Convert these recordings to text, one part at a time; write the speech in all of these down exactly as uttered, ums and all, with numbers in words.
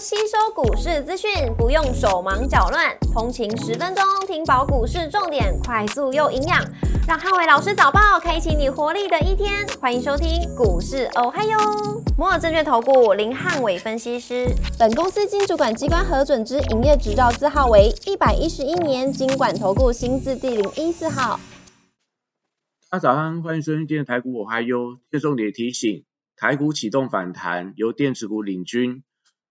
吸收股市资讯，不用手忙脚乱。通勤十分钟，听饱股市重点，快速又营养，让汉伟老师早报开启你活力的一天。欢迎收听股市哦嗨哟。摩尔证券投顾林汉伟分析师，本公司经主管机关核准之营业执照字号为一百一十一年金管投顾新字第零一四号。大家早上，欢迎收听今天的台股哦嗨哟。今天重点提醒。台股启动反弹，由电子股领军。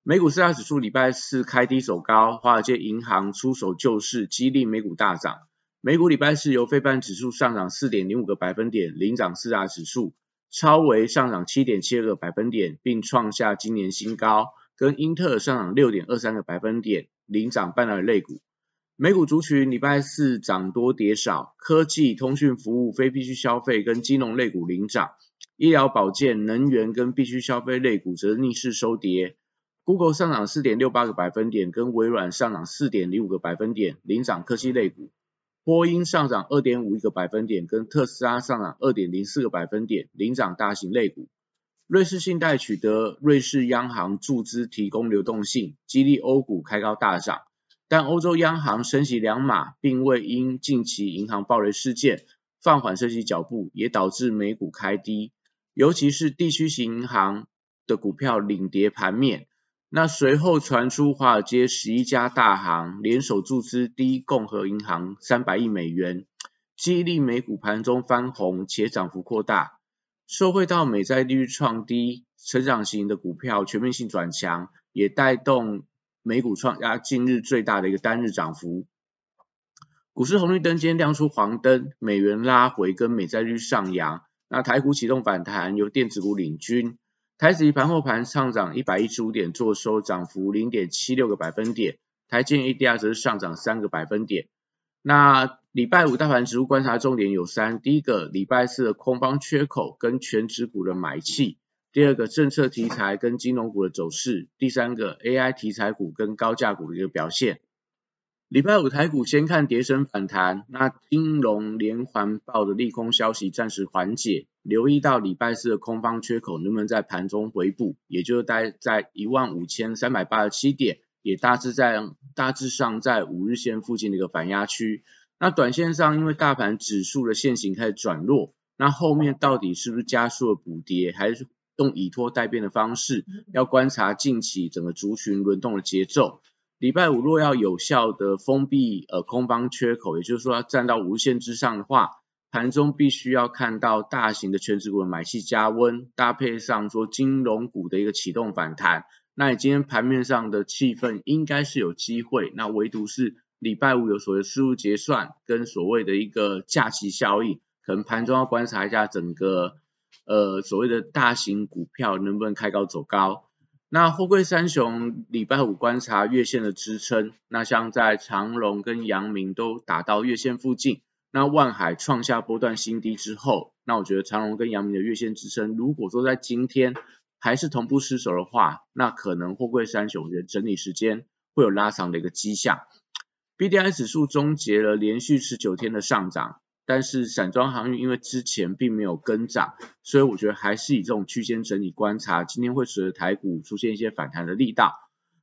美股四大指数礼拜四开低走高，华尔街银行出手救市，激励美股大涨。美股礼拜四由费半指数上涨 四点零五 个百分点，领涨四大指数，超微上涨 七点七二 个百分点，并创下今年新高，跟英特尔上涨 六点二三 个百分点，领涨半导体类股。美股族群礼拜四涨多跌少，科技、通讯服务、非必需消费跟金融类股领涨。医疗保健、能源跟必需消费类股则逆势收跌。 Google 上涨 四点六八 个百分点，跟微软上涨 四点零五 个百分点，领涨科技类股。波音上涨 二点五一 个百分点，跟特斯拉上涨 二点零四 个百分点，领涨大型类股。瑞士信贷取得瑞士央行注资提供流动性，激励欧股开高大涨，但欧洲央行升息两码，并未因近期银行暴雷事件放缓升息脚步，也导致美股开低，尤其是地区型银行的股票领跌盘面。那随后传出华尔街十一家大行联手注资第一共和银行三百亿美元，激励美股盘中翻红且涨幅扩大。受惠到美债利率创低，成长型的股票全面性转强，也带动美股创下近日最大的一个单日涨幅。股市红绿灯今天亮出黄灯，美元拉回跟美债利率上扬。那台股启动反弹，由电子股领军。台指盘后盘上涨一百一十五点，做收涨幅 零点七六 个百分点。台积电 A D R 则是上涨三个百分点。那礼拜五大盘指数观察重点有三：第一个，礼拜四的空方缺口跟全指股的买气；第二个，政策题材跟金融股的走势；第三个， A I 题材股跟高价股的一个表现。礼拜五台股先看跌升反弹，那金融连环报的利空消息暂时缓解，留意到礼拜四的空方缺口能不能在盘中回补，也就是大概在 一万五千三百八十七 点，也大致在大致上在五日线附近的一个反压区。那短线上因为大盘指数的线型开始转弱，那后面到底是不是加速的补跌，还是用以拖待变的方式，要观察近期整个族群轮动的节奏。礼拜五若要有效的封闭呃空方缺口，也就是说要站到五日线之上的话，盘中必须要看到大型的全指股的买气加温，搭配上说金融股的一个启动反弹，那你今天盘面上的气氛应该是有机会。那唯独是礼拜五有所谓的事务结算跟所谓的一个假期效应，可能盘中要观察一下整个呃所谓的大型股票能不能开高走高。那货柜三雄礼拜五观察月线的支撑，那像在长荣跟阳明都打到月线附近，那万海创下波段新低之后，那我觉得长荣跟阳明的月线支撑，如果说在今天还是同步失守的话，那可能货柜三雄的整理时间会有拉长的一个迹象。 B D I 指数终结了连续十九天的上涨，但是散装航运因为之前并没有跟涨，所以我觉得还是以这种区间整理观察，今天会随着台股出现一些反弹的力道。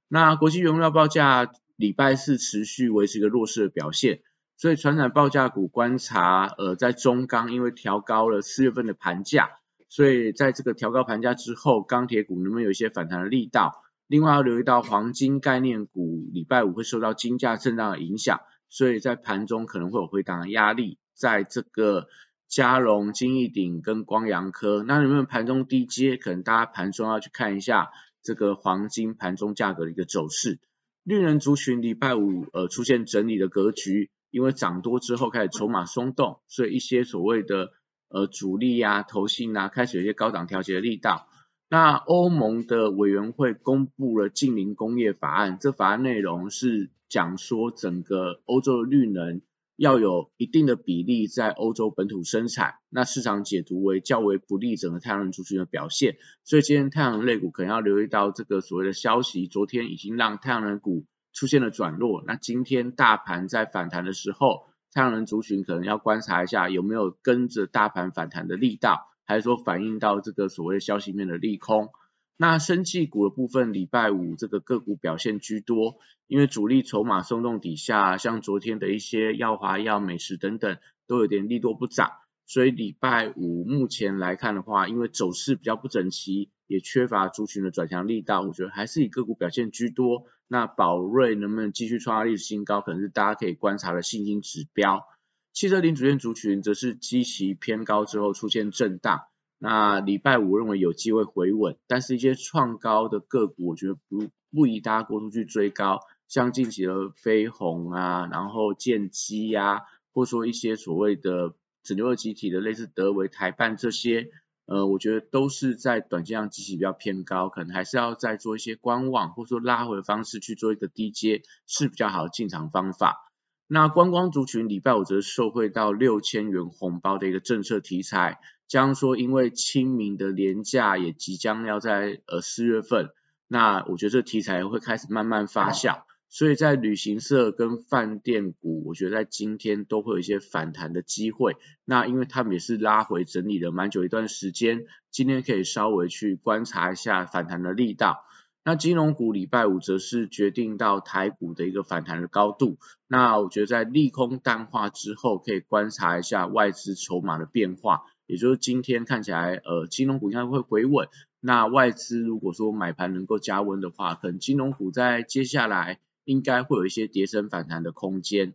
那国际原物料报价礼拜四持续维持一个弱势的表现，所以传产报价股观察呃，在中钢因为调高了四月份的盘价，所以在这个调高盘价之后，钢铁股能不能有一些反弹的力道。另外要留意到黄金概念股礼拜五会受到金价震荡的影响，所以在盘中可能会有回档的压力，在这个嘉荣、金益鼎跟光阳科，那你们盘中低阶，可能大家盘中要去看一下这个黄金盘中价格的一个走势。绿能族群礼拜五呃出现整理的格局，因为涨多之后开始筹码松动，所以一些所谓的呃主力啊、投信啊，开始有一些高档调节的力道。那欧盟的委员会公布了近邻工业法案，这法案内容是讲说整个欧洲的绿能要有一定的比例在欧洲本土生产，那市场解读为较为不利整个太阳能族群的表现，所以今天太阳能类股可能要留意到这个所谓的消息，昨天已经让太阳能股出现了转弱，那今天大盘在反弹的时候，太阳能族群可能要观察一下有没有跟着大盘反弹的力道，还是说反映到这个所谓消息面的利空。那生技股的部分，礼拜五这个个股表现居多，因为主力筹码松动底下，像昨天的一些药华药、美食等等，都有点利多不涨，所以礼拜五目前来看的话，因为走势比较不整齐，也缺乏族群的转强力道，我觉得还是以个股表现居多。那宝瑞能不能继续创下历史新高，可能是大家可以观察的信心指标。汽车零组件族群则是基期偏高之后出现震荡。那礼拜五认为有机会回稳，但是一些创高的个股，我觉得不不宜大家过度去追高，像近期的飞鸿啊，然后建机啊，或说一些所谓的整流二极体的类似德维、台半这些，呃，我觉得都是在短线上基期比较偏高，可能还是要再做一些观望，或说拉回的方式去做一个低阶是比较好的进场方法。那观光族群礼拜五则受惠到六千元红包的一个政策题材，加上说因为清明的连假也即将要在呃四月份，那我觉得这题材会开始慢慢发酵，所以在旅行社跟饭店股，我觉得在今天都会有一些反弹的机会。那因为他们也是拉回整理了蛮久一段时间，今天可以稍微去观察一下反弹的力道。那金融股礼拜五则是决定到台股的一个反弹的高度，那我觉得在利空淡化之后，可以观察一下外资筹码的变化，也就是今天看起来呃金融股应该会回稳，那外资如果说买盘能够加温的话，可能金融股在接下来应该会有一些跌升反弹的空间。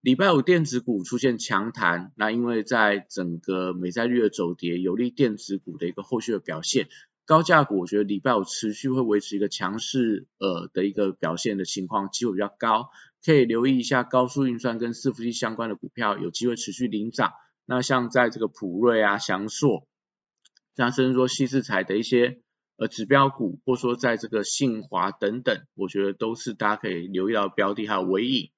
礼拜五电子股出现强弹，那因为在整个美债率的走跌，有利电子股的一个后续的表现。高价股我觉得礼拜五持续会维持一个强势呃的一个表现的情况，机会比较高，可以留意一下高速运算跟伺服器相关的股票有机会持续领涨。那像在这个普瑞啊、翔硕，像甚至说矽智财的一些呃指标股，或说在这个信华等等，我觉得都是大家可以留意到标的还有尾影。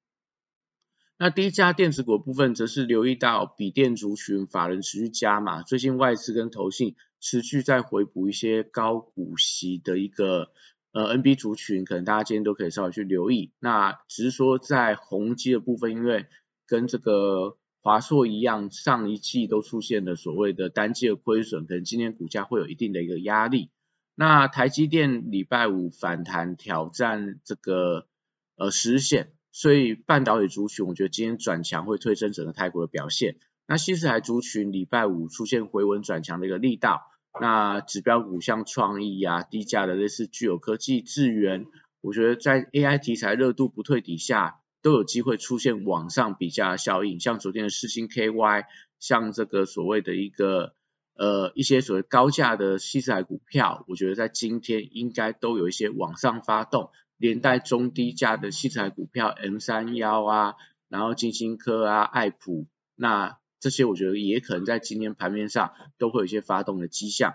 那第一家电子股部分则是留意到笔电族群法人持续加码，最近外资跟投信持续在回补一些高股息的一个呃 N B 族群，可能大家今天都可以稍微去留意。那只是说在宏基的部分，因为跟这个华硕一样，上一季都出现了所谓的单季的亏损，可能今天股价会有一定的一个压力。那台积电礼拜五反弹挑战这个呃十日线，所以半导体族群我觉得今天转强会推升整个台股的表现。那矽智财族群礼拜五出现回稳转强的一个力道，那指标股像创意啊、低价的类似具有科技、智源，我觉得在 A I 题材热度不退底下，都有机会出现往上比价的效应，像昨天的世芯 K Y， 像这个所谓的一个呃一些所谓高价的矽智财股票，我觉得在今天应该都有一些往上发动，连带中低价的矽智财股票 M 三十一 啊，然后金星科啊、爱普，那这些我觉得也可能在今天盘面上都会有一些发动的迹象。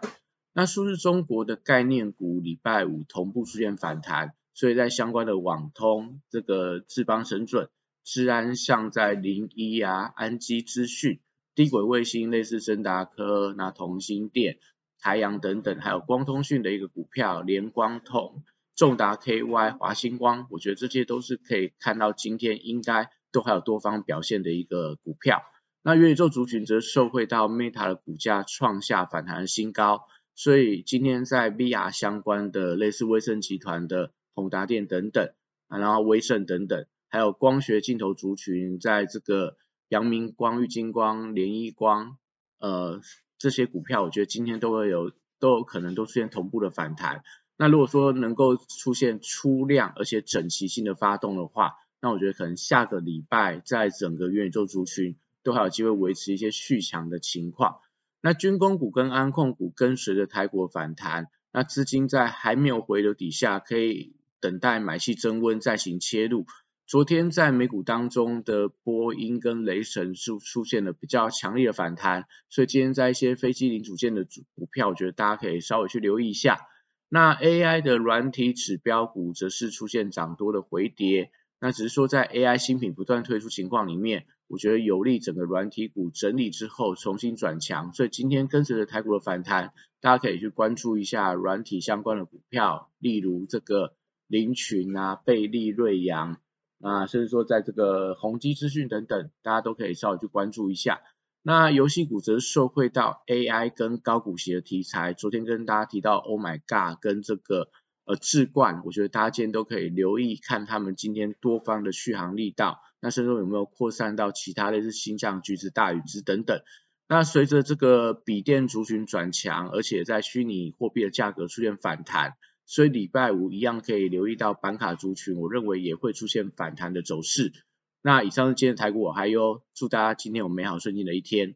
那数字中国的概念股礼拜五同步出现反弹，所以在相关的网通、这个智邦神准、智安，像在零一啊、安基资讯、低轨卫星类似森达科、那同心电、台阳等等，还有光通讯的一个股票联光通、重达 K Y、华星光，我觉得这些都是可以看到今天应该都还有多方表现的一个股票。那元宇宙族群则受惠到 META 的股价创下反弹的新高，所以今天在 V R 相关的类似威盛集团的宏达电等等，然后威盛等等，还有光学镜头族群，在这个阳明光、玉晶光、联一光，呃这些股票，我觉得今天都会有都有可能都出现同步的反弹。那如果说能够出现出量而且整齐性的发动的话，那我觉得可能下个礼拜在整个元宇宙族群都还有机会维持一些续强的情况。那军工股跟安控股跟随着台股反弹，那资金在还没有回流底下，可以等待买气增温再行切入。昨天在美股当中的波音跟雷神是出现了比较强烈的反弹，所以今天在一些飞机零组件的股票，我觉得大家可以稍微去留意一下。那 A I 的软体指标股则是出现涨多的回跌，那只是说在 A I 新品不断推出情况里面，我觉得有利整个软体股整理之后重新转强，所以今天跟随着台股的反弹，大家可以去关注一下软体相关的股票，例如这个林群啊、贝利、瑞阳啊，甚至说在这个宏基资讯等等，大家都可以稍微去关注一下。那游戏股则是受惠到 A I 跟高股息的题材，昨天跟大家提到 Oh My God 跟这个呃智冠，我觉得大家今天都可以留意看他们今天多方的续航力道，那甚至有没有扩散到其他类似星象、橘子、大宇之等等。那随着这个笔电族群转强，而且在虚拟货币的价格出现反弹，所以礼拜五一样可以留意到板卡族群，我认为也会出现反弹的走势。那以上是今天的台股我嗨哟，祝大家今天有美好顺境的一天。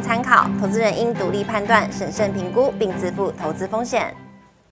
参考，投资人应独立判断、审慎评估，并自负投资风险。